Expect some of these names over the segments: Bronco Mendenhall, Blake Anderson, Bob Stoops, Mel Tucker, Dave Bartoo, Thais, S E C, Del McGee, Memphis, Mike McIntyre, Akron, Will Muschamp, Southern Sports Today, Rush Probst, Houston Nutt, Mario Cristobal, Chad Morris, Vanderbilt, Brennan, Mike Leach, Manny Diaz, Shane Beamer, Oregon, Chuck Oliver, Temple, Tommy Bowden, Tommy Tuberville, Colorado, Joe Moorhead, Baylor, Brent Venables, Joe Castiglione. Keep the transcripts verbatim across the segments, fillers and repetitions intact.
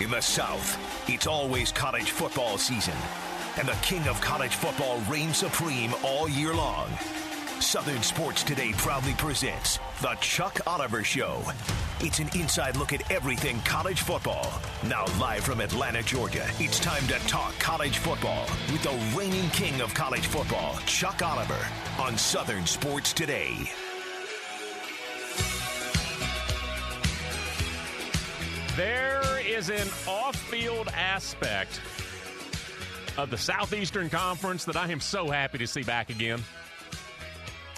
In the South, it's always college football season, and the king of college football reigns supreme all year long. Southern Sports Today proudly presents The Chuck Oliver Show. It's an inside look at everything college football. Now live from Atlanta, Georgia, it's time to talk college football with the reigning king of college football, Chuck Oliver, on Southern Sports Today. There is an off-field aspect of the Southeastern Conference that I am so happy to see back again.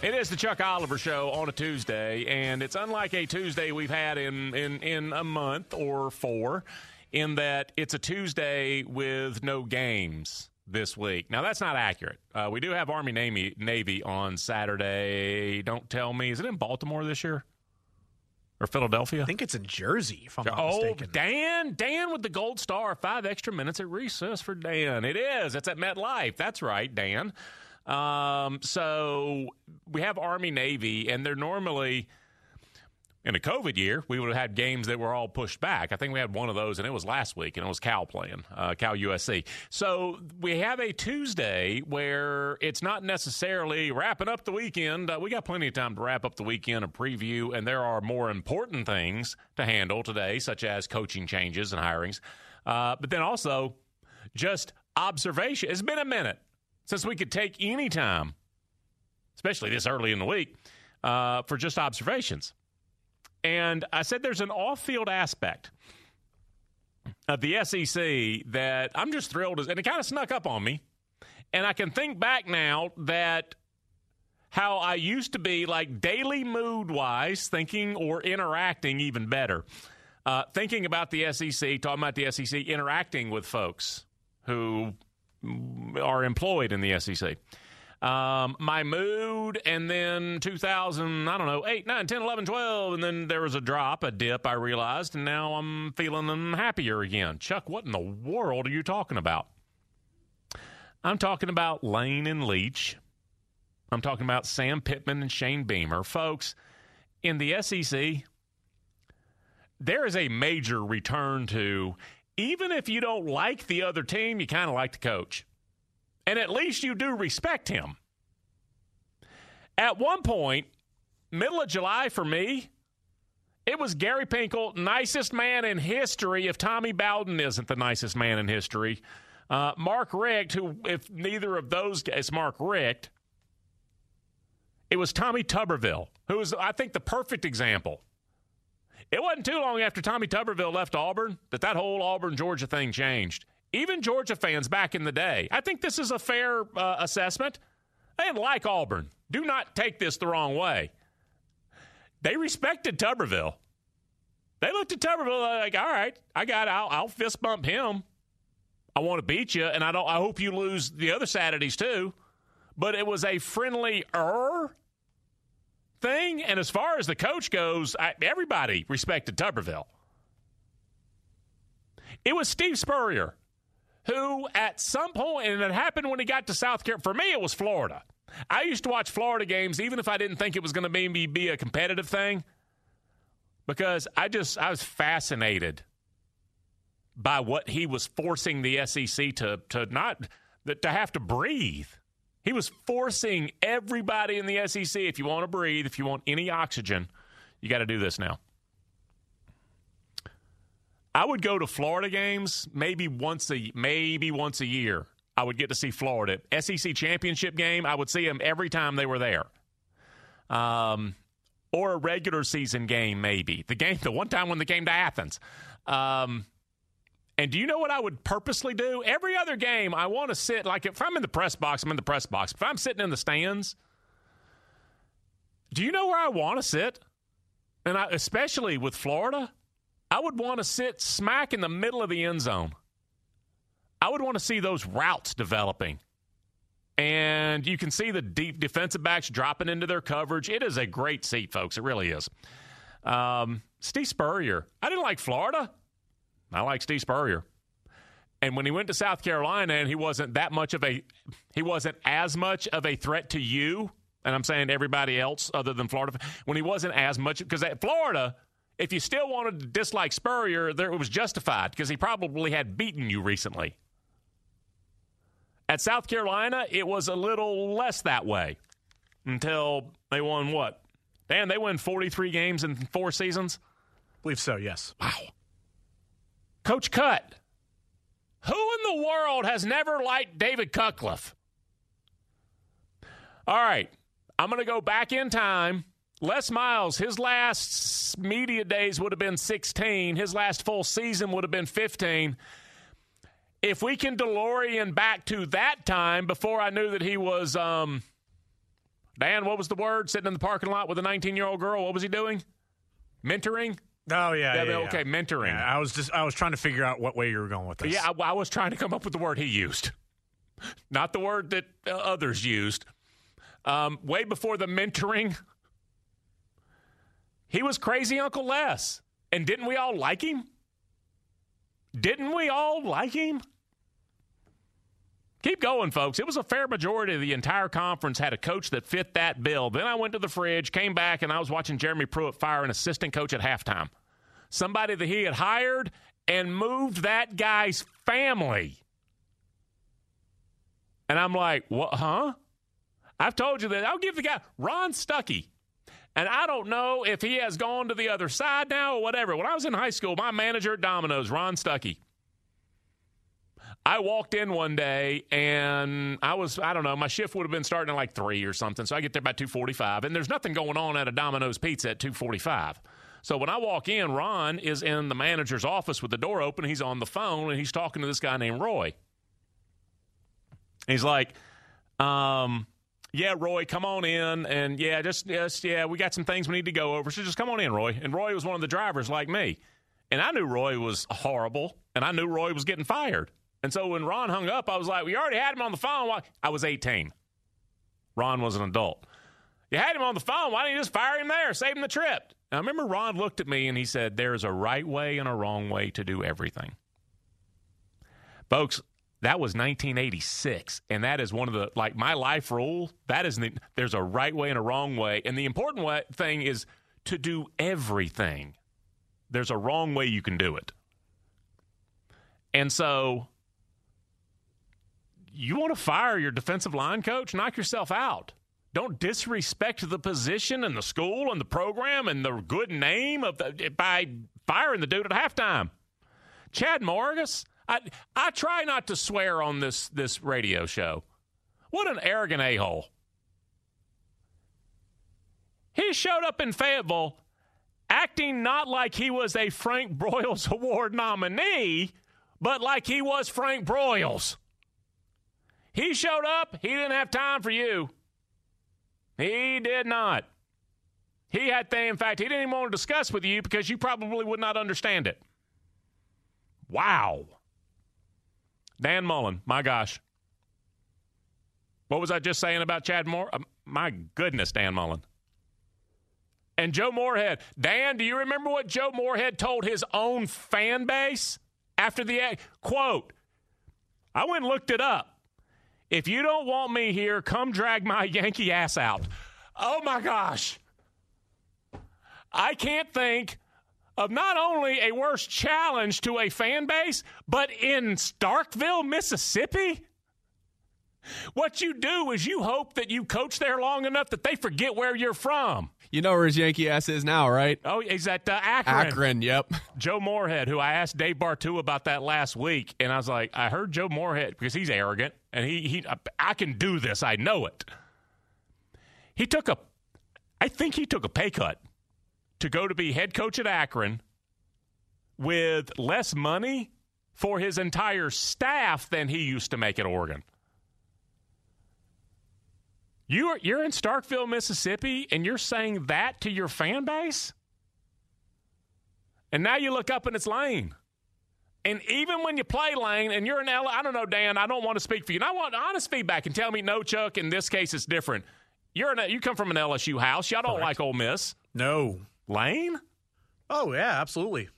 It is the Chuck Oliver Show on a Tuesday, and it's unlike a Tuesday we've had in, in, in a month or four, in that it's a Tuesday with no games this week. Now, that's not accurate. Uh, we do have Army Navy, Navy on Saturday. Don't tell me. Is it in Baltimore this year? Or Philadelphia? I think it's in Jersey, if I'm not mistaken. Oh, Dan. Dan with the gold star. Five extra minutes at recess for Dan. It is. It's at MetLife. That's right, Dan. Um, so we have Army, Navy, and they're normally, in a COVID year, we would have had games that were all pushed back. I think we had one of those, and it was last week, and it was Cal playing, uh, Cal U S C. So we have a Tuesday where it's not necessarily wrapping up the weekend. Uh, we got plenty of time to wrap up the weekend, a preview, and there are more important things to handle today, such as coaching changes and hirings. Uh, but then also just observation. It's been a minute since we could take any time, especially this early in the week, uh, for just observations. And I said there's an off-field aspect of the S E C that I'm just thrilled as, and it kind of snuck up on me. And I can think back now that how I used to be, like, daily mood-wise, thinking or interacting even better, uh, thinking about the S E C, talking about the S E C, interacting with folks who are employed in the S E C. Um, my mood, and then two thousand, I don't know, eight, nine, ten, eleven, twelve, and then there was a drop, a dip, I realized, and now I'm feeling happier again. Chuck, what in the world are you talking about? I'm talking about Lane and Leach. I'm talking about Sam Pittman and Shane Beamer. Folks, in the S E C, there is a major return to, even if you don't like the other team, you kind of like the coach. And at least you do respect him. At one point, middle of July for me, it was Gary Pinkel, nicest man in history, if Tommy Bowden isn't the nicest man in history. Uh, Mark Richt, who, if neither of those guys, Mark Richt, it was Tommy Tuberville, who was, I think, the perfect example. It wasn't too long after Tommy Tuberville left Auburn that that whole Auburn-Georgia thing changed. Even Georgia fans back in the day, I think this is a fair uh, assessment. They didn't like Auburn. Do not take this the wrong way. They respected Tuberville. They looked at Tuberville like, all right, I got I'll, I'll fist bump him. I want to beat you, and I don't. I hope you lose the other Saturdays too. But it was a friendly-er thing, and as far as the coach goes, I, everybody respected Tuberville. It was Steve Spurrier, who at some point, and it happened when he got to South Carolina. For me, it was Florida. I used to watch Florida games, even if I didn't think it was going to be, be a competitive thing, because I just I was fascinated by what he was forcing the S E C to to not to have to breathe. He was forcing everybody in the S E C, if you want to breathe, if you want any oxygen, You got to do this now. I would go to Florida games maybe once a maybe once a year. I would get to see Florida. S E C championship game, I would see them every time they were there. Um, or a regular season game maybe. The game, the one time when they came to Athens. Um, and do you know what I would purposely do? Every other game, I want to sit, like if I'm in the press box, I'm in the press box. If I'm sitting in the stands, do you know where I want to sit? And I, especially with Florida, I would want to sit smack in the middle of the end zone. I would want to see those routes developing. And you can see the deep defensive backs dropping into their coverage. It is a great seat, folks. It really is. Um, Steve Spurrier. I didn't like Florida. I like Steve Spurrier. And when he went to South Carolina and he wasn't that much of a – he wasn't as much of a threat to you, and I'm saying everybody else other than Florida, when he wasn't as much – because at Florida – if you still wanted to dislike Spurrier, there, it was justified because he probably had beaten you recently. At South Carolina, it was a little less that way until they won what? Dan, they won forty-three games in four seasons? I believe so, yes. Wow. Coach Cutt. Who in the world has never liked David Cutcliffe? All right. I'm going to go back in time. Les Miles, his last media days would have been sixteen. His last full season would have been fifteen. If we can DeLorean back to that time before I knew that he was, um, Dan, what was the word? Sitting in the parking lot with a nineteen-year-old girl. What was he doing? Mentoring? Oh, yeah. yeah, yeah okay, yeah. mentoring. Yeah, I was just I was trying to figure out what way you were going with this. Yeah, I, I was trying to come up with the word he used. Not the word that uh, others used. Um, way before the mentoring. He was crazy Uncle Les. And didn't we all like him? Didn't we all like him? Keep going, folks. It was a fair majority of the entire conference had a coach that fit that bill. Then I went to the fridge, came back, and I was watching Jeremy Pruitt fire an assistant coach at halftime. Somebody that he had hired and moved that guy's family. And I'm like, what, huh? I've told you that. I'll give the guy, Ron Stuckey. And I don't know if he has gone to the other side now or whatever. When I was in high school, my manager at Domino's, Ron Stuckey, I walked in one day and I was, I don't know, my shift would have been starting at like three or something. So I get there by two forty-five and there's nothing going on at a Domino's Pizza at two forty-five. So when I walk in, Ron is in the manager's office with the door open. He's on the phone and he's talking to this guy named Roy. He's like, um... yeah, Roy, come on in. And, yeah, just, yes, yeah, we got some things we need to go over. So just come on in, Roy. And Roy was one of the drivers like me. And I knew Roy was horrible, and I knew Roy was getting fired. And so when Ron hung up, I was like, we already had him on the phone. Why? I was eighteen. Ron was an adult. You had him on the phone. Why didn't you just fire him there, save him the trip? Now, I remember Ron looked at me, and he said, there's a right way and a wrong way to do everything. Folks, that was nineteen eighty-six, and that is one of the, like, my life rule, that is, the, there's a right way and a wrong way, and the important way, thing is to do everything. There's a wrong way you can do it. And so, you want to fire your defensive line coach? Knock yourself out. Don't disrespect the position and the school and the program and the good name of the, by firing the dude at halftime. Chad Morris. I, I try not to swear on this, this radio show. What an arrogant a-hole. He showed up in Fayetteville acting not like he was a Frank Broyles Award nominee, but like he was Frank Broyles. He showed up. He didn't have time for you. He did not. He had things. In fact, he didn't even want to discuss with you because you probably would not understand it. Wow. Dan Mullen, my gosh. What was I just saying about Chad Moore? Um, my goodness, Dan Mullen. And Joe Moorhead. Dan, do you remember what Joe Moorhead told his own fan base after the quote? I went and looked it up. If you don't want me here, come drag my Yankee ass out. Oh, my gosh. I can't think of not only a worse challenge to a fan base, but in Starkville, Mississippi? What you do is you hope that you coach there long enough that they forget where you're from. You know where his Yankee ass is now, right? Oh, he's at uh, Akron. Akron, yep. Joe Moorhead, who I asked Dave Bartoo about that last week, and I was like, I heard Joe Moorhead, because he's arrogant, and he, he I can do this, I know it. He took a, I think he took a pay cut to go to be head coach at Akron with less money for his entire staff than he used to make at Oregon. You're, you're in Starkville, Mississippi, and you're saying that to your fan base? And now you look up and it's Lane. And even when you play Lane and you're in L A, I don't know, Dan, I don't want to speak for you. And I want honest feedback and tell me, no, Chuck, in this case it's different. You're in a, you come from an L S U house. Y'all don't Correct. Like Ole Miss. No. Lane? Oh, yeah, absolutely.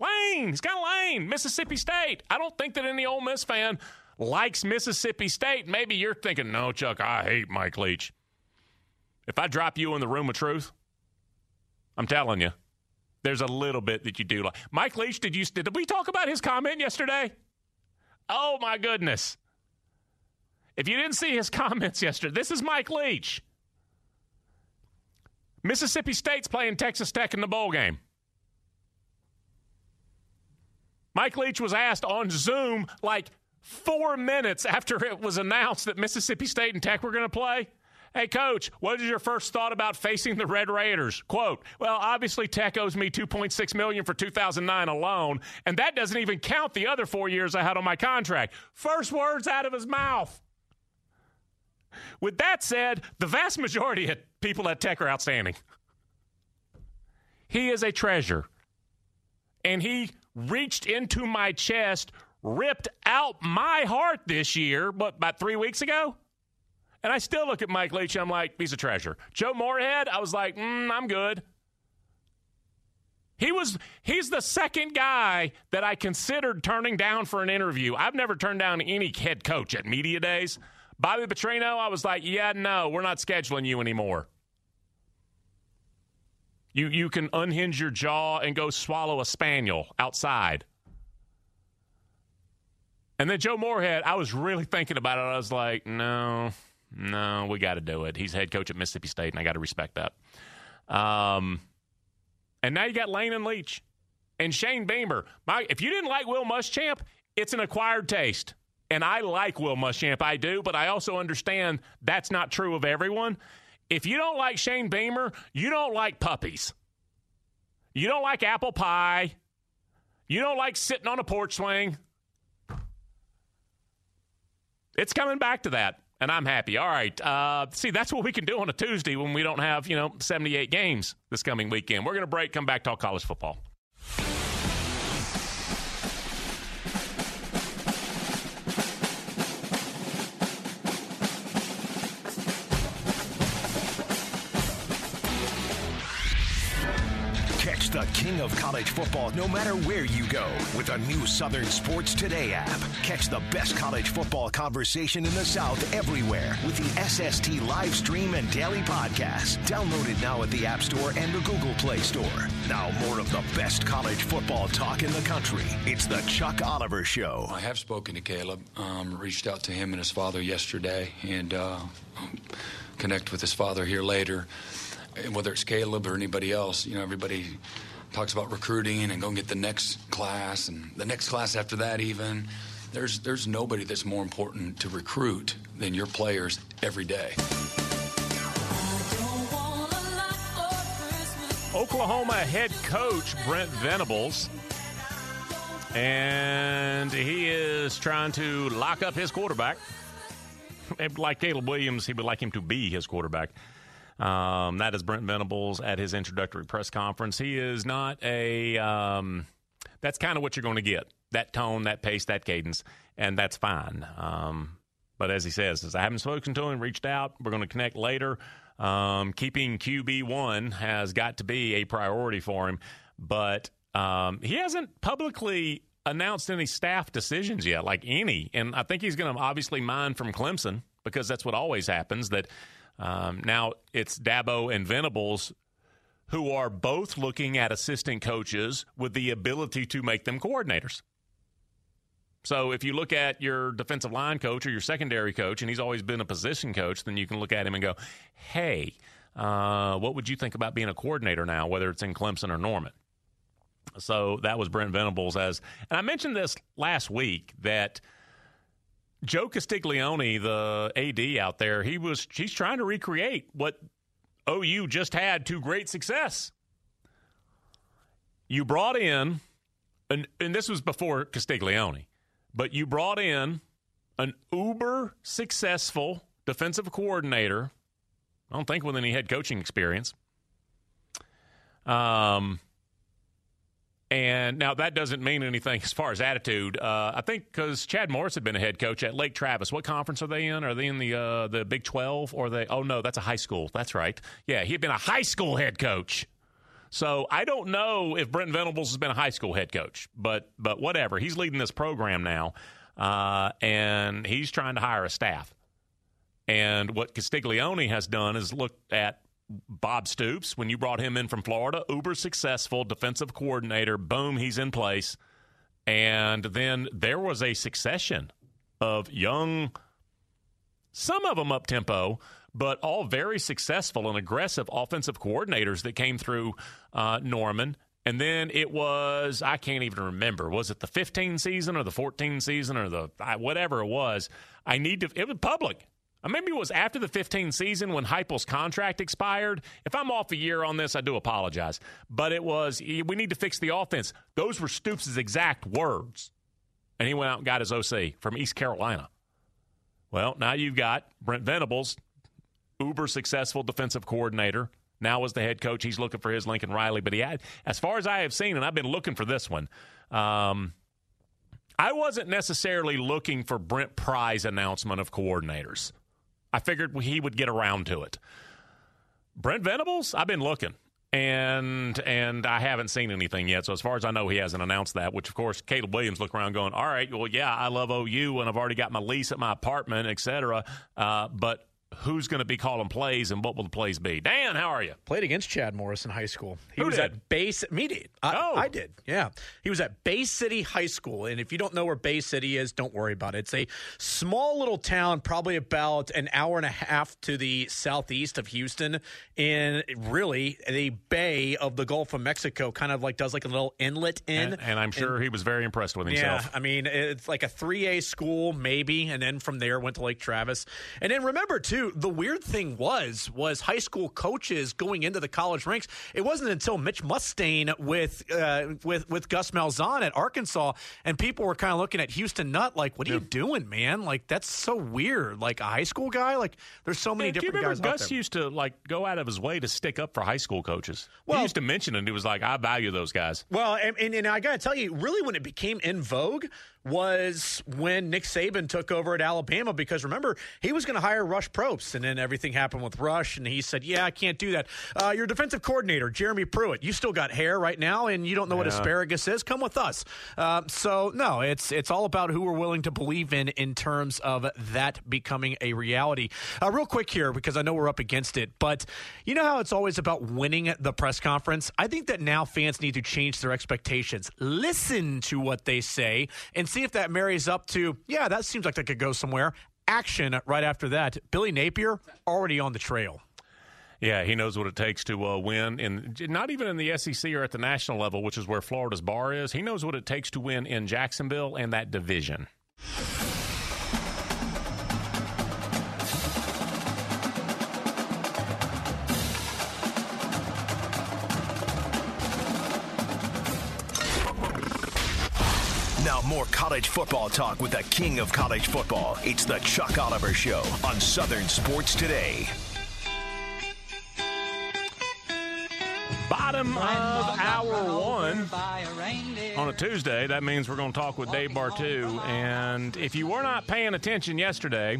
Lane. He's got Lane. Mississippi State. I don't think that any Ole Miss fan – likes Mississippi State. Maybe you're thinking, no, Chuck, I hate Mike Leach. If I drop you in the room of truth, I'm telling you, there's a little bit that you do like. Mike Leach, did you did we talk about his comment yesterday? Oh, my goodness. If you didn't see his comments yesterday, this is Mike Leach. Mississippi State's playing Texas Tech in the bowl game. Mike Leach was asked on Zoom, like, four minutes after it was announced that Mississippi State and Tech were going to play, hey, Coach, what is your first thought about facing the Red Raiders? Quote, well, obviously Tech owes me two point six million dollars for two thousand nine alone, and that doesn't even count the other four years I had on my contract. First words out of his mouth. With that said, the vast majority of people at Tech are outstanding. He is a treasure, and he reached into my chest, ripped out my heart this year, but about three weeks ago. And I still look at Mike Leach, and I'm like, he's a treasure. Joe Moorhead, I was like, mm, I'm good. He was, he's the second guy that I considered turning down for an interview. I've never turned down any head coach at media days. Bobby Petrino, I was like, yeah, no, we're not scheduling you anymore. You, you can unhinge your jaw and go swallow a spaniel outside. And then Joe Moorhead, I was really thinking about it. I was like, no, no, we got to do it. He's head coach at Mississippi State, and I got to respect that. Um, and now you got Lane and Leach and Shane Beamer. My, if you didn't like Will Muschamp, it's an acquired taste. And I like Will Muschamp, I do, but I also understand that's not true of everyone. If you don't like Shane Beamer, you don't like puppies. You don't like apple pie. You don't like sitting on a porch swing. It's coming back to that, and I'm happy. All right. Uh, see, that's what we can do on a Tuesday when we don't have, you know, seventy-eight games this coming weekend. We're going to break, come back, talk college football. Catch the king of college football no matter where you go with a new Southern Sports Today app. Catch the best college football conversation in the South everywhere with the S S T live stream and daily podcast. Download it now at the App Store and the Google Play Store. Now more of the best college football talk in the country. It's the Chuck Oliver Show. I have spoken to Caleb. Um, reached out to him and his father yesterday, and uh, connect with his father here later. Whether it's Caleb or anybody else, you know, everybody talks about recruiting and go and get the next class and the next class after that even. There's there's nobody that's more important to recruit than your players every day. Oklahoma head coach Brent Venables, and he is trying to lock up his quarterback. Like Caleb Williams, he would like him to be his quarterback. Um, that is Brent Venables at his introductory press conference. He is not a um, – that's kind of what you're going to get, that tone, that pace, that cadence, and that's fine. Um, but as he says, as I haven't spoken to him, reached out, we're going to connect later. Um, keeping Q B one has got to be a priority for him, but um, he hasn't publicly announced any staff decisions yet, like any. And I think he's going to obviously mine from Clemson because that's what always happens, that – Um, now it's Dabo and Venables who are both looking at assistant coaches with the ability to make them coordinators. So if you look at your defensive line coach or your secondary coach, and he's always been a position coach, then you can look at him and go, hey, uh, what would you think about being a coordinator now, whether it's in Clemson or Norman? So that was Brent Venables. As, and I mentioned this last week, that Joe Castiglione, the A D out there, he was he's trying to recreate what O U just had to great success. You brought in, and, and this was before Castiglione, but you brought in an uber successful defensive coordinator. I don't think with any head coaching experience. Um. And now that doesn't mean anything as far as attitude. Uh, I think because Chad Morris had been a head coach at Lake Travis. What conference are they in? Are they in the uh, the Big twelve? Or they? Oh, no, that's a high school. That's right. Yeah, he had been a high school head coach. So I don't know if Brent Venables has been a high school head coach. But, but whatever. He's leading this program now. Uh, and he's trying to hire a staff. And what Castiglione has done is looked at Bob Stoops, when you brought him in from Florida, uber successful defensive coordinator, boom, he's in place. And then there was a succession of young, some of them up-tempo, but all very successful and aggressive offensive coordinators that came through uh, Norman. And then it was, I can't even remember, was it the fifteen season or the fourteen season or the whatever it was? I need to, it was public. Maybe it was after the fifteen season when Heupel's contract expired. If I'm off a year on this, I do apologize. But it was, we need to fix the offense. Those were Stoops' exact words. And he went out and got his O C from East Carolina. Well, now you've got Brent Venables, uber successful defensive coordinator. Now as the head coach, he's looking for his Lincoln Riley. But he had, as far as I have seen, and I've been looking for this one, um, I wasn't necessarily looking for Brent Pry's announcement of coordinators. I figured he would get around to it. Brent Venables, I've been looking, and and I haven't seen anything yet. So as far as I know, he hasn't announced that, which, of course, Caleb Williams looked around going, all right, well, yeah, I love O U, and I've already got my lease at my apartment, et cetera, uh, but who's going to be calling plays, and what will the plays be? Dan, how are you? Played against Chad Morris in high school. He Who was did? at Bay City. Me did. I, oh. I did, yeah. He was at Bay City High School, and if you don't know where Bay City is, don't worry about it. It's a small little town, probably about an hour and a half to the southeast of Houston, in really the bay of the Gulf of Mexico, kind of like does like a little inlet in. And, and I'm sure and, he was very impressed with himself. Yeah, I mean, it's like a three A school maybe, and then from there went to Lake Travis. And then remember, too, the weird thing was, was high school coaches going into the college ranks. It wasn't until Mitch Mustain with uh, with with Gus Malzahn at Arkansas, and people were kind of looking at Houston Nutt like, "What are yeah. you doing, man? Like that's so weird. Like a high school guy. Like there's so many yeah, different do you guys." Gus out there. used to like go out of his way to stick up for high school coaches. Well, he used to mention it. And he was like, "I value those guys." Well, and and, and I got to tell you, really, when it became in vogue was when Nick Saban took over at Alabama, because remember, he was going to hire Rush Probst, and then everything happened with Rush, and he said, yeah, I can't do that. Uh, your defensive coordinator, Jeremy Pruitt, you still got hair right now, and you don't know yeah. what asparagus is? Come with us. Uh, so, no, it's it's all about who we're willing to believe in in terms of that becoming a reality. Uh, real quick here, because I know we're up against it, but you know how it's always about winning the press conference? I think that now fans need to change their expectations. Listen to what they say, and see if that marries up to, yeah, that seems like that could go somewhere. Action right after that. Billy Napier already on the trail. Yeah, he knows what it takes to uh, win, in, not even in the S E C or at the national level, which is where Florida's bar is. He knows what it takes to win in Jacksonville and that division. More college football talk with the king of college football. It's the Chuck Oliver Show on Southern Sports Today. Bottom of hour one on a Tuesday. That means we're going to talk with Dave Bartoo. And if you were not paying attention yesterday,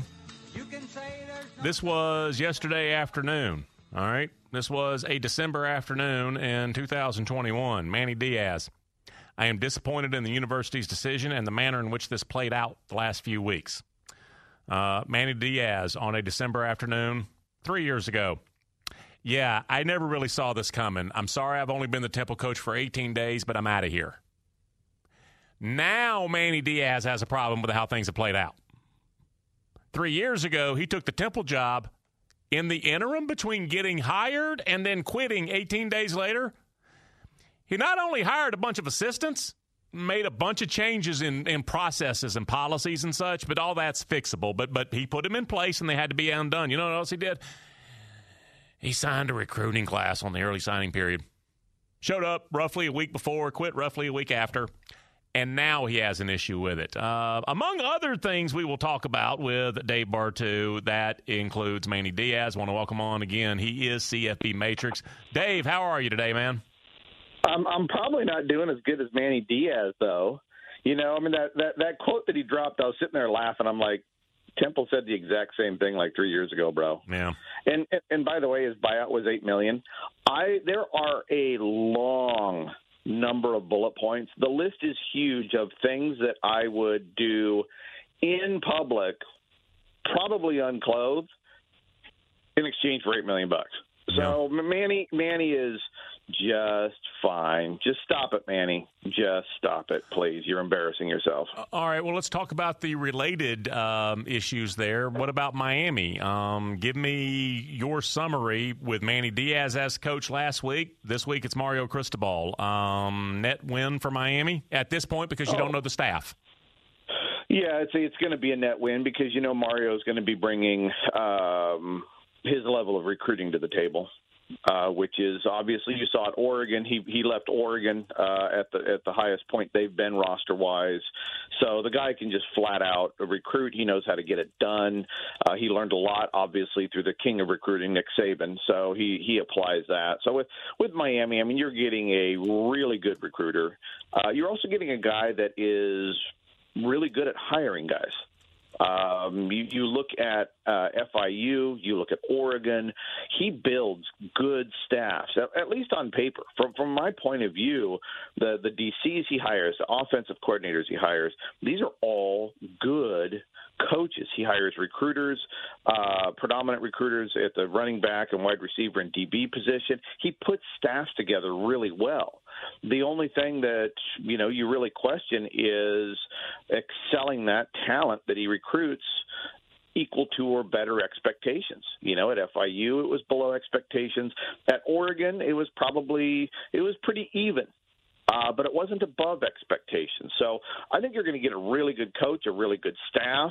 this was yesterday afternoon. All right. This was a December afternoon in two thousand twenty-one. Manny Diaz. I am disappointed in the university's decision and the manner in which this played out the last few weeks. Uh, Manny Diaz on a December afternoon three years ago. Yeah, I never really saw this coming. I'm sorry I've only been the Temple coach for eighteen days, but I'm out of here. Now Manny Diaz has a problem with how things have played out. Three years ago, he took the Temple job. In the interim between getting hired and then quitting eighteen days later, he not only hired a bunch of assistants, made a bunch of changes in, in processes and policies and such, but all that's fixable. But but he put them in place, and they had to be undone. You know what else he did? He signed a recruiting class on the early signing period. Showed up roughly a week before, quit roughly a week after, and now he has an issue with it. Uh, among other things we will talk about with Dave Bartoo, that includes Manny Diaz. Want to welcome on again. He is C F B Matrix. Dave, how are you today, man? I'm, I'm probably not doing as good as Manny Diaz, though. You know, I mean, that, that, that quote that he dropped, I was sitting there laughing. I'm like, Temple said the exact same thing like three years ago, bro. Yeah. And and by the way, his buyout was eight million dollars. I there are a long number of bullet points. The list is huge of things that I would do in public, probably unclothed, in exchange for eight million dollars bucks. So yeah. Manny, Manny is just fine. Just stop it, Manny. Just stop it, please. You're embarrassing yourself. All right, well, let's talk about the related um, issues there. What about Miami? Um, give me your summary with Manny Diaz as coach last week. This week it's Mario Cristobal. Um, net win for Miami at this point because you oh. don't know the staff. Yeah, it's, it's going to be a net win because, you know, Mario is going to be bringing um, – his level of recruiting to the table, uh, which is obviously you saw at Oregon. He he left Oregon uh, at the at the highest point they've been roster wise. So the guy can just flat out recruit. He knows how to get it done. Uh, he learned a lot, obviously, through the king of recruiting, Nick Saban. So he he applies that. So with with Miami, I mean, you're getting a really good recruiter. Uh, you're also getting a guy that is really good at hiring guys. Um, you, you look at uh, F I U, you look at Oregon, he builds good staffs, at, at least on paper. From from my point of view, the, the D Cs he hires, the offensive coordinators he hires, these are all good coaches. He hires recruiters, uh, predominant recruiters at the running back and wide receiver and D B position. He puts staffs together really well. The only thing that, you know, you really question is excelling that talent that he recruits equal to or better expectations. You know, at F I U, it was below expectations. At Oregon, it was probably – it was pretty even. Uh, but it wasn't above expectations. So I think you're going to get a really good coach, a really good staff,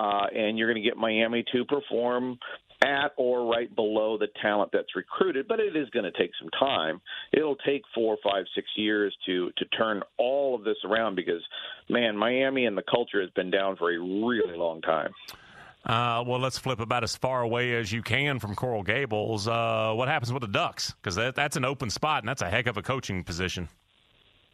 uh, and you're going to get Miami to perform at or right below the talent that's recruited. But it is going to take some time. It'll take four, five, six years to, to turn all of this around because, man, Miami and the culture has been down for a really long time. Uh, well, let's flip about as far away as you can from Coral Gables. Uh, what happens with the Ducks? Because that, that's an open spot, and that's a heck of a coaching position.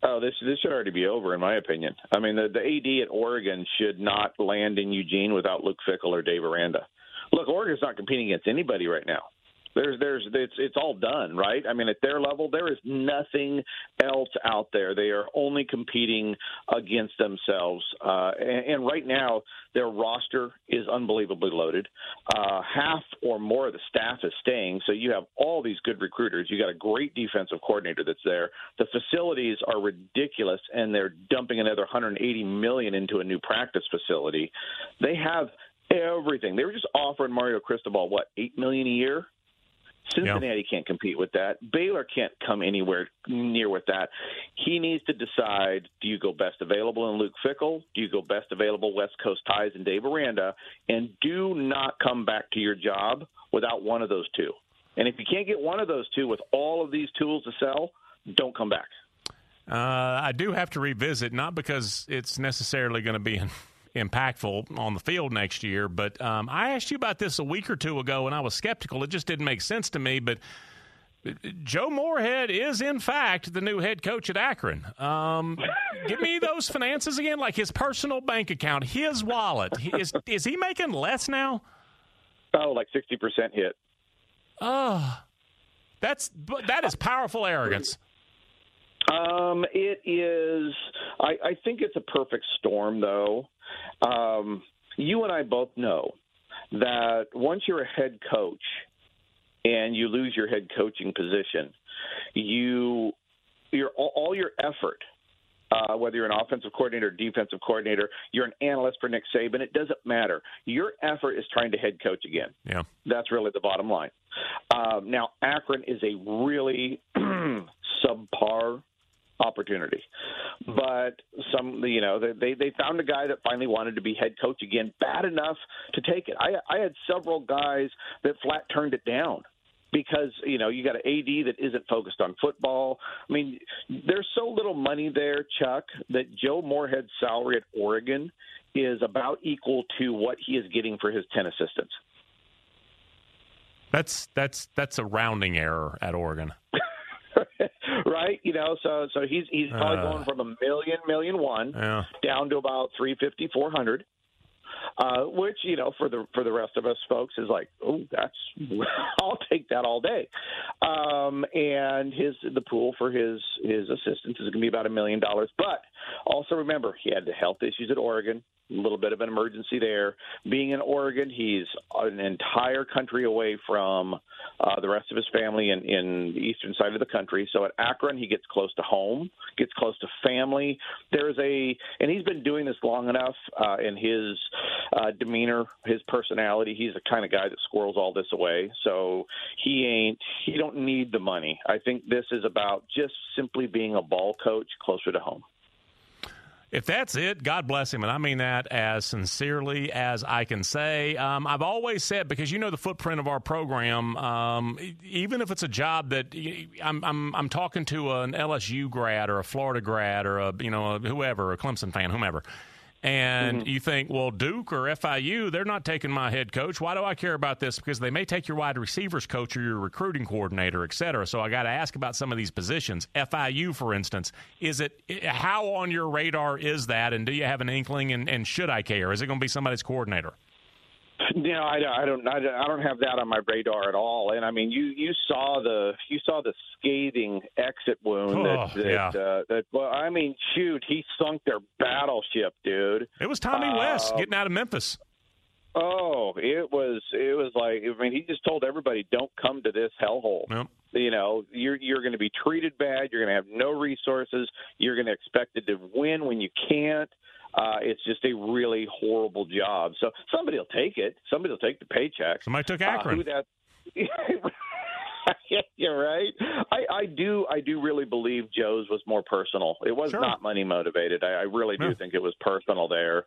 Oh, this this should already be over, in my opinion. I mean, the, the A D at Oregon should not land in Eugene without Luke Fickell or Dave Aranda. Look, Oregon's not competing against anybody right now. There's there's it's it's all done, right? I mean, at their level, there is nothing else out there. They are only competing against themselves. Uh, and, and right now, their roster is unbelievably loaded. Uh, half or more of the staff is staying, so you have all these good recruiters. You got a great defensive coordinator that's there. The facilities are ridiculous, and they're dumping another one hundred eighty million dollars into a new practice facility. They have everything. They were just offering Mario Cristobal what, eight million dollars a year? Cincinnati yeah. can't compete with that. Baylor can't come anywhere near with that. He needs to decide, do you go best available in Luke Fickell? Do you go best available West Coast ties in Dave Aranda? And do not come back to your job without one of those two. And if you can't get one of those two with all of these tools to sell, don't come back. Uh, I do have to revisit, not because it's necessarily going to be in impactful on the field next year, but um, I asked you about this a week or two ago and I was skeptical. It just didn't make sense to me, but Joe Moorhead is in fact the new head coach at Akron. Um, give me those finances again, like his personal bank account, his wallet. Is, is he making less now? Oh, like sixty percent hit. Uh, that's, that is powerful arrogance. Um, it is, I, I think it's a perfect storm, though. Um, you and I both know that once you're a head coach and you lose your head coaching position, you, your all your effort uh, whether you're an offensive coordinator or defensive coordinator, you're an analyst for Nick Saban. It doesn't matter. Your effort is trying to head coach again. Yeah, that's really the bottom line. Um, now, Akron is a really subpar opportunity, but some, you know, they they found a guy that finally wanted to be head coach again, bad enough to take it. I, I had several guys that flat turned it down. Because, you know, you got an A D that isn't focused on football. I mean, there's so little money there, Chuck, that Joe Moorhead's salary at Oregon is about equal to what he is getting for his ten assistants. That's that's that's a rounding error at Oregon. Right, you know, so so he's he's probably uh, going from a million million one yeah. down to about three fifty, four hundred. Uh, which, you know, for the for the rest of us folks is like, oh, that's I'll take that all day. Um, and his the pool for his his assistance is going to be about a million dollars. But also remember, he had the health issues at Oregon, a little bit of an emergency there. Being in Oregon, he's an entire country away from uh, the rest of his family in, in the eastern side of the country. So at Akron, he gets close to home, gets close to family. There's a and he's been doing this long enough uh, in his Uh, demeanor, his personality. He's the kind of guy that squirrels all this away. So he ain't, he don't need the money. I think this is about just simply being a ball coach closer to home. If that's it, God bless him. And I mean that as sincerely as I can say. Um, I've always said, because you know the footprint of our program, um, even if it's a job that I'm, I'm, I'm talking to an L S U grad or a Florida grad or a, you know, a whoever, a Clemson fan, whomever. And mm-hmm. you think, well, Duke or F I U, they're not taking my head coach. Why do I care about this? Because they may take your wide receivers coach or your recruiting coordinator, et cetera. So I got to ask about some of these positions. F I U, for instance, is it how on your radar is that? And do you have an inkling? And, and should I care? Is it going to be somebody's coordinator? No, I don't, I don't. I don't have that on my radar at all. And I mean, you, you saw the you saw the scathing exit wound. Oh, that, that, yeah. uh, that. Well, I mean, shoot, he sunk their battleship, dude. It was Tommy uh, West getting out of Memphis. Oh, it was. It was like. I mean, he just told everybody, "Don't come to this hellhole." Yep. You know, you're you're going to be treated bad. You're going to have no resources. You're going to expect to win when you can't. Uh, it's just a really horrible job. So somebody will take it. Somebody will take the paycheck. Somebody took Akron. Uh, that... You're right. I, I do I do really believe Joe's was more personal. It was sure. not money motivated. I, I really do yeah. think it was personal there.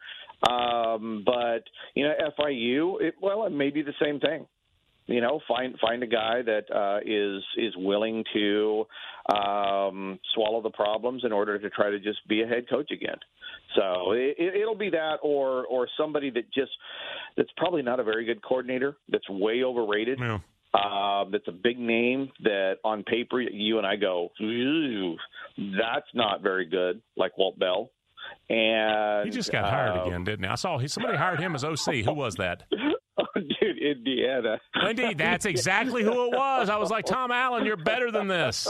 Um, but, you know, F I U, it, well, it may be the same thing. You know, find find a guy that uh, is is willing to um, swallow the problems in order to try to just be a head coach again. So it, it'll be that, or or somebody that just that's probably not a very good coordinator. That's way overrated. Yeah. Uh, that's a big name that on paper you and I go, ooh, that's not very good. Like Walt Bell. And he just got hired uh, again, didn't he? I saw he, somebody hired him as O C. Who was that? Oh, dude, Indiana. Indeed, that's exactly who it was. I was like, Tom Allen, you're better than this.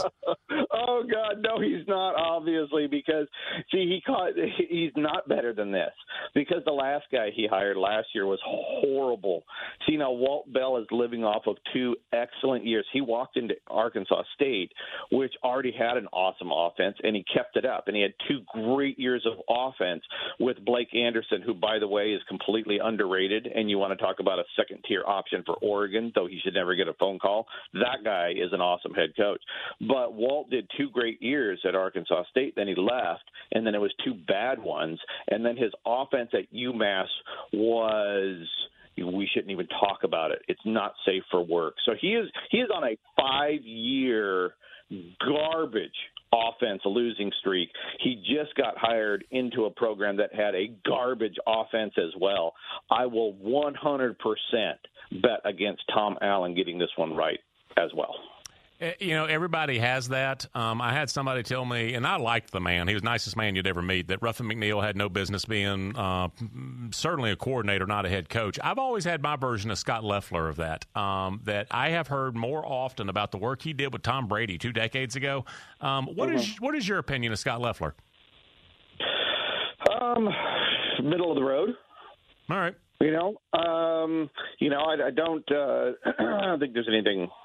Oh, God, no, he's not, obviously, because, see, he caught, he's not better than this, because the last guy he hired last year was horrible. See, now, Walt Bell is living off of two excellent years. He walked into Arkansas State, which already had an awesome offense, and he kept it up, and he had two great years of offense with Blake Anderson, who, by the way, is completely underrated, and you want to talk about a second-tier option for Oregon, though he should never get a phone call. That guy is an awesome head coach. But Walt did two great years at Arkansas State, then he left, and then it was two bad ones. And then his offense at UMass was, we shouldn't even talk about it. It's not safe for work. So he is he is on a five-year garbage offense losing streak. He just got hired into a program that had a garbage offense as well. I will one hundred percent bet against Tom Allen getting this one right as well. You know, everybody has that. Um, I had somebody tell me, and I liked the man. He was the nicest man you'd ever meet, that Ruffin McNeil had no business being uh, certainly a coordinator, not a head coach. I've always had my version of Scott Leffler of that, um, that I have heard more often about the work he did with Tom Brady two decades ago. Um, what mm-hmm. is what is your opinion of Scott Leffler? Um, middle of the road. All right. You know, um, you know, I, I don't uh, I don't think there's anything –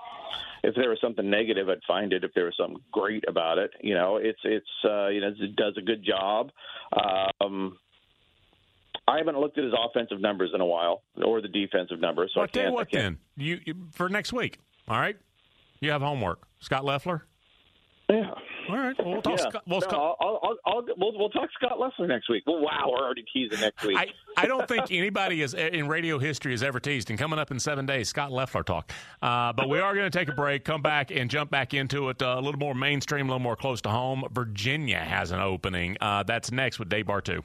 if there was something negative, I'd find it. If there was something great about it, you know, it's it's uh, you know it does a good job. Um, I haven't looked at his offensive numbers in a while, or the defensive numbers. So well, I tell you what, then you, you for next week, all right? You have homework, Scott Leffler. Yeah. All right. Well, we'll talk. Yeah. Scott, we'll, no, Scott, I'll, I'll, I'll, we'll, we'll talk Scott Leffler next week. Well, wow, we're already teasing next week. I, I don't think anybody is in radio history has ever teased. And coming up in seven days, Scott Leffler talk. Uh, but we are going to take a break, come back, and jump back into it uh, a little more mainstream, a little more close to home. Virginia has an opening. Uh, that's next with Dave Bartoo.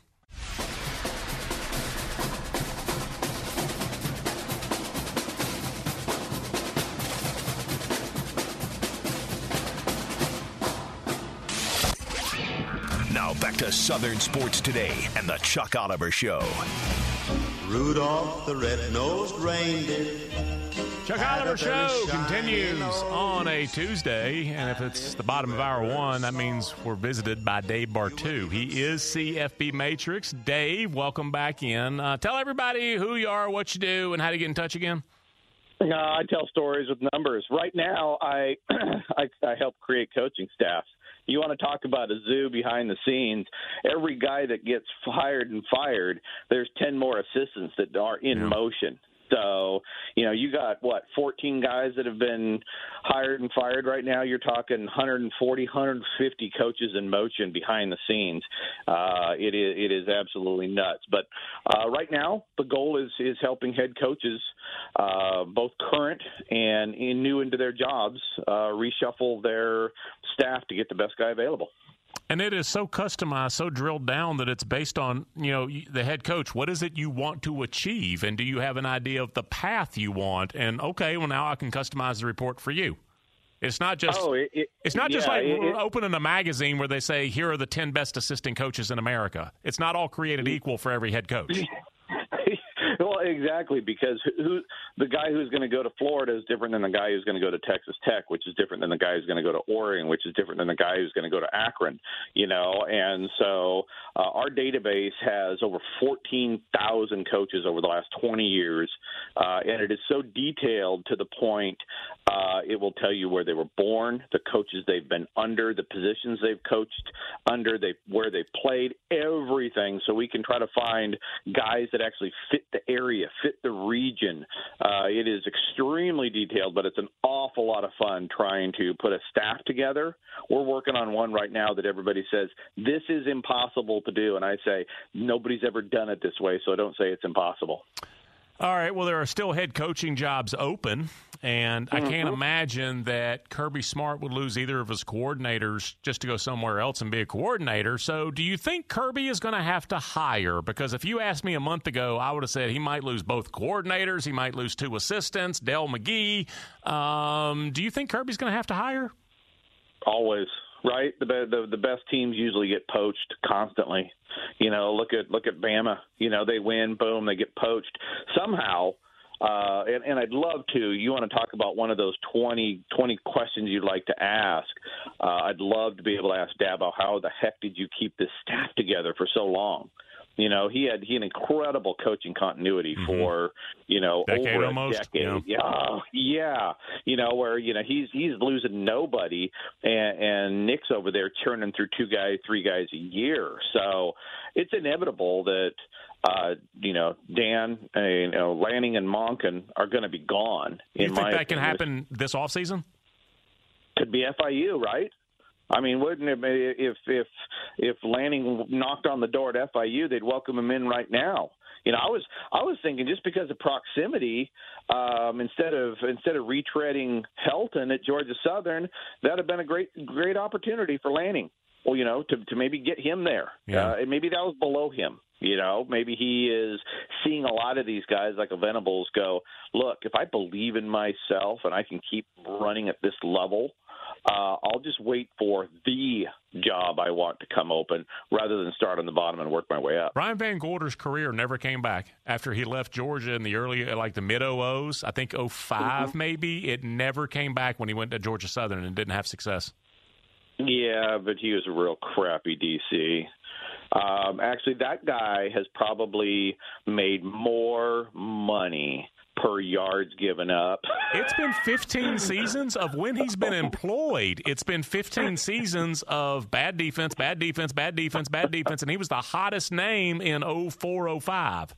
Back to Southern Sports Today and the Chuck Oliver Show. Rudolph the Red-Nosed Reindeer. Chuck Oliver Show continues on a Tuesday, and if it's the bottom of hour one, that means we're visited by Dave Bartoo. He is C F B Matrix. Dave, welcome back in. Uh, tell everybody who you are, what you do, and how to get in touch again. No, I tell stories with numbers. Right now, I I, I help create coaching staffs. You want to talk about a zoo behind the scenes. Every guy that gets hired and fired, there's ten more assistants that are in yeah. motion. So, you know, you got, what, fourteen guys that have been hired and fired right now. You're talking one forty, one fifty coaches in motion behind the scenes. Uh, it is it is absolutely nuts. But uh, right now, the goal is, is helping head coaches, uh, both current and in new into their jobs, uh, reshuffle their staff to get the best guy available. And it is so customized, so drilled down that it's based on, you know, the head coach. What is it you want to achieve? And do you have an idea of the path you want? And, okay, well, now I can customize the report for you. It's not just oh, it, it, it's not yeah, just like it, it, opening a magazine where they say, here are the ten best assistant coaches in America. It's not all created equal for every head coach. Well, exactly, because who the guy who's going to go to Florida is different than the guy who's going to go to Texas Tech, which is different than the guy who's going to go to Oregon, which is different than the guy who's going to go to Akron, you know. And so uh, our database has over fourteen thousand coaches over the last twenty years, uh, and it is so detailed to the point uh, it will tell you where they were born, the coaches they've been under, the positions they've coached under, they where they played, everything. So we can try to find guys that actually fit the area, fit the region. Uh, it is extremely detailed, but it's an awful lot of fun trying to put a staff together. We're working on one right now that everybody says, this is impossible to do. And I say, nobody's ever done it this way, so I don't say it's impossible. All right, well, there are still head coaching jobs open, and I can't mm-hmm. imagine that Kirby Smart would lose either of his coordinators just to go somewhere else and be a coordinator. So do you think Kirby is going to have to hire? Because if you asked me a month ago, I would have said he might lose both coordinators, he might lose two assistants, Del McGee. Um, do you think Kirby's going to have to hire? Always. Right, the, the the best teams usually get poached constantly. You know, look at look at Bama. You know, they win, boom, they get poached somehow. Uh, and, and I'd love to. You want to talk about one of those twenty questions you'd like to ask? Uh, I'd love to be able to ask Dabo, how the heck did you keep this staff together for so long? You know, he had he had incredible coaching continuity mm-hmm. for, you know, decade over almost. a decade. Yeah. yeah, yeah. You know, where, you know, he's he's losing nobody, and, and Nick's over there churning through two guys, three guys a year. So it's inevitable that, uh, you know, Dan, uh, you know, Lanning and Monken are going to be gone. You think that can happen this offseason? Could be F I U, right? I mean, wouldn't it be if if if Lanning knocked on the door at F I U, they'd welcome him in right now. You know, I was I was thinking just because of proximity, um, instead of instead of retreading Helton at Georgia Southern, that'd have been a great great opportunity for Lanning. Well, you know, to to maybe get him there. Yeah. Uh, and maybe that was below him. You know, maybe he is seeing a lot of these guys like a Venables go, look, if I believe in myself and I can keep running at this level, Uh, I'll just wait for the job I want to come open rather than start on the bottom and work my way up. Brian Van Gorder's career never came back after he left Georgia in the early, like the mid-oh-ohs, I think oh five mm-hmm. maybe. It never came back when he went to Georgia Southern and didn't have success. Yeah, but he was a real crappy D C. Um, actually, that guy has probably made more money per yards given up. It's been fifteen seasons of when he's been employed. It's been fifteen seasons of bad defense, bad defense, bad defense, bad defense, and he was the hottest name in oh four oh five.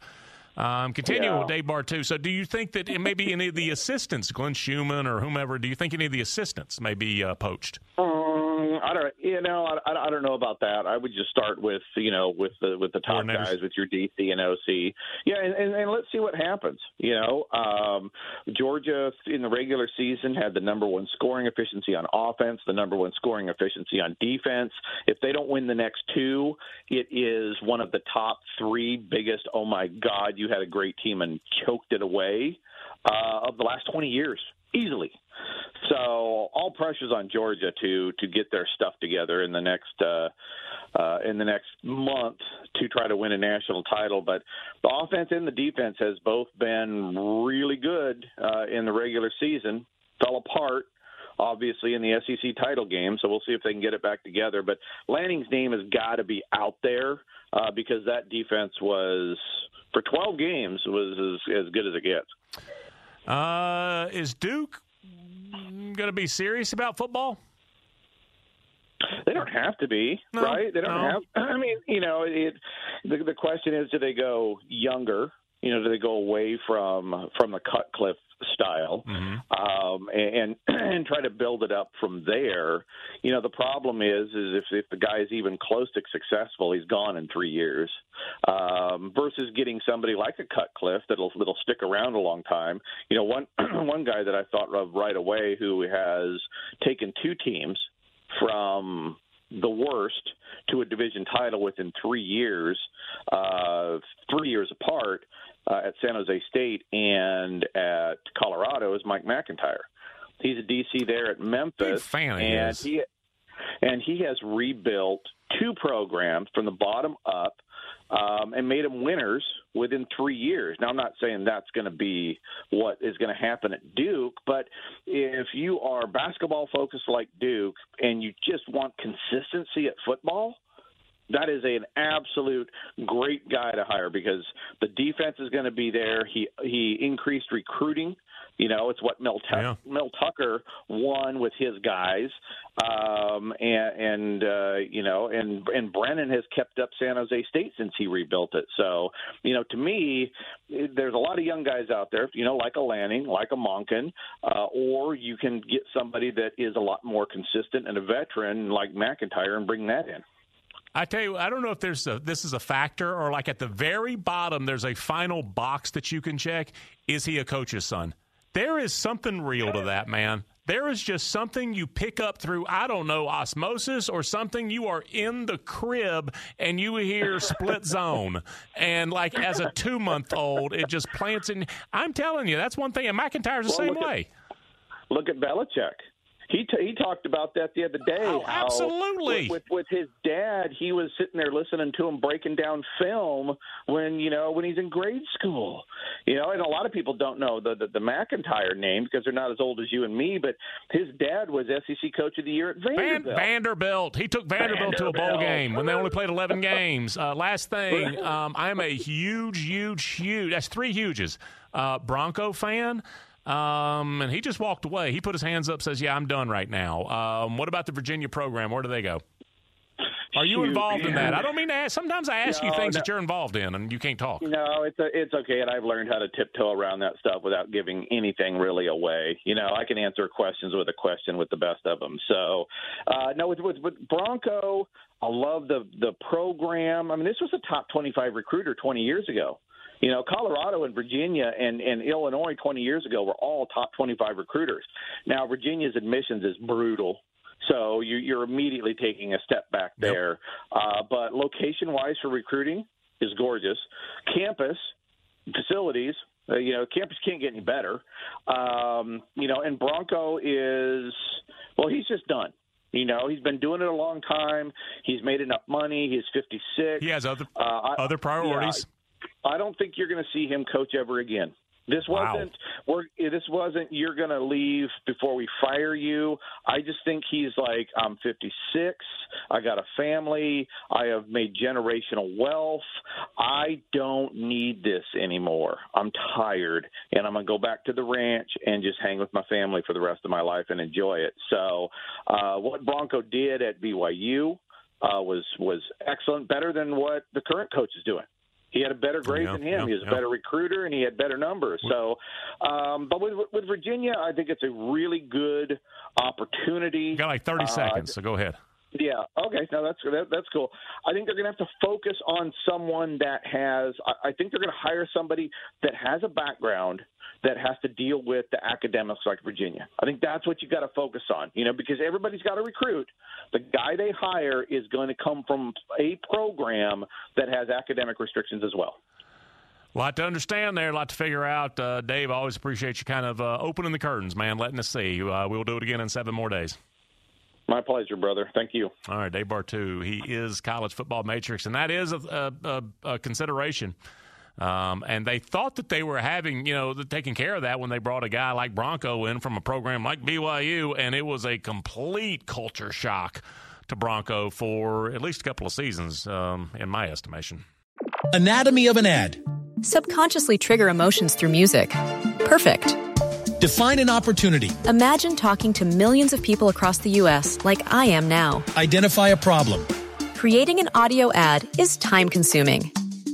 Um, continuing yeah. with Dave Bartoo. So do you think that it may be any of the assistants, Glenn Schumann or whomever, do you think any of the assistants may be uh, poached? Um, I don't, you know, I, I don't know about that. I would just start with, you know, with the with the top guys, with your D C and O C. Yeah, and, and, and let's see what happens. You know, um, Georgia in the regular season had the number one scoring efficiency on offense, the number one scoring efficiency on defense. If they don't win the next two, it is one of the top three biggest, oh, my God, you had a great team and choked it away uh, of the last twenty years. Easily. So all pressure's on Georgia to to get their stuff together in the next uh, uh, in the next month to try to win a national title. But the offense and the defense has both been really good uh, in the regular season. Fell apart, obviously, in the S E C title game. So we'll see if they can get it back together. But Lanning's name has got to be out there uh, because that defense was, for twelve games, was as, as good as it gets. Uh, is Duke going to be serious about football? They don't have to be, no, right? They don't no. have. I mean, you know, it, the the question is, do they go younger? You know, do they go away from from the Cutcliffe style mm-hmm. um, and and try to build it up from there? You know, the problem is is if, if the guy is even close to successful, he's gone in three years. Um, versus getting somebody like a Cutcliffe that'll that'll stick around a long time. You know, one one guy that I thought of right away who has taken two teams from the worst to a division title within three years, uh, three years apart uh, at San Jose State and at Colorado is Mike McIntyre. He's a D C there at Memphis, fan and is. he and he has rebuilt two programs from the bottom up um, and made them winners within three years. Now, I'm not saying that's going to be what is going to happen at Duke, but if you are basketball-focused like Duke and you just want consistency at football, that is an absolute great guy to hire because the defense is going to be there. He he increased recruiting. You know, it's what Mel, Tuck, yeah. Mel Tucker won with his guys, um, and, and uh, you know, and and Brennan has kept up San Jose State since he rebuilt it. So, you know, to me, there's a lot of young guys out there, you know, like a Lanning, like a Monken, uh, or you can get somebody that is a lot more consistent and a veteran like McIntyre and bring that in. I tell you, I don't know if there's a, this is a factor or like at the very bottom, there's a final box that you can check. Is he a coach's son? There is something real to that, man. There is just something you pick up through, I don't know, osmosis or something. You are in the crib and you hear split zone. And, like, as a two-month-old, it just plants in. I'm telling you, that's one thing. And McIntyre's the well, same look way. At, look at Belichick. He t- he talked about that the other day. Oh, absolutely. With, with with his dad, he was sitting there listening to him breaking down film when you know when he's in grade school. You know, and a lot of people don't know the the, the McIntyre name because they're not as old as you and me. But his dad was S E C Coach of the Year at Vanderbilt. Van- Vanderbilt. He took Vanderbilt, Vanderbilt to a bowl game when they only played eleven games. Uh, last thing, um, I'm a huge, huge, huge. That's three huges. Uh, Bronco fan. Um, and he just walked away. He put his hands up, says, yeah, I'm done right now. Um, what about the Virginia program? Where do they go? Are you involved Shoot, in that? I don't mean to ask. Sometimes I ask no, you things no. that you're involved in and you can't talk. No, it's a, it's okay. And I've learned how to tiptoe around that stuff without giving anything really away. You know, I can answer questions with a question with the best of them. So, uh, no, with, with, with Bronco, I love the, the program. I mean, this was a top twenty-five recruiter twenty years ago. You know, Colorado and Virginia and, and Illinois twenty years ago were all top twenty-five recruiters. Now, Virginia's admissions is brutal, so you, you're immediately taking a step back there. Yep. Uh, but location-wise for recruiting is gorgeous. Campus, facilities, uh, you know, campus can't get any better. Um, you know, and Bronco is, well, he's just done. You know, he's been doing it a long time. He's made enough money. He's fifty-six. He has other, uh, I, other priorities. Yeah, I, I don't think you're going to see him coach ever again. This wasn't wow. we're, this wasn't you're going to leave before we fire you. I just think he's like, I'm fifty-six. I got a family. I have made generational wealth. I don't need this anymore. I'm tired, and I'm going to go back to the ranch and just hang with my family for the rest of my life and enjoy it. So uh, what Bronco did at B Y U uh, was was excellent, better than what the current coach is doing. He had a better grade yeah, than him. Yeah, he was a yeah. better recruiter, and he had better numbers. So, um, but with, with Virginia, I think it's a really good opportunity. You got like thirty uh, seconds, so go ahead. Yeah. Okay. No, that's that, that's cool. I think they're going to have to focus on someone that has. I, I think they're going to hire somebody that has a background that has to deal with the academics like Virginia. I think that's what you got to focus on, you know, because everybody's got to recruit. The guy they hire is going to come from a program that has academic restrictions as well. A lot to understand there, a lot to figure out. Uh, Dave, I always appreciate you kind of uh, opening the curtains, man, letting us see. Uh, we'll do it again in seven more days. My pleasure, brother. Thank you. All right, Dave Bartoo. He is College Football Matrix, and that is a, a, a consideration. Um, and they thought that they were having, you know, taking care of that when they brought a guy like Bronco in from a program like B Y U, and it was a complete culture shock to Bronco for at least a couple of seasons, um, in my estimation. Anatomy of an ad. Subconsciously trigger emotions through music. Perfect. Define an opportunity. Imagine talking to millions of people across the U S like I am now. Identify a problem. Creating an audio ad is time-consuming.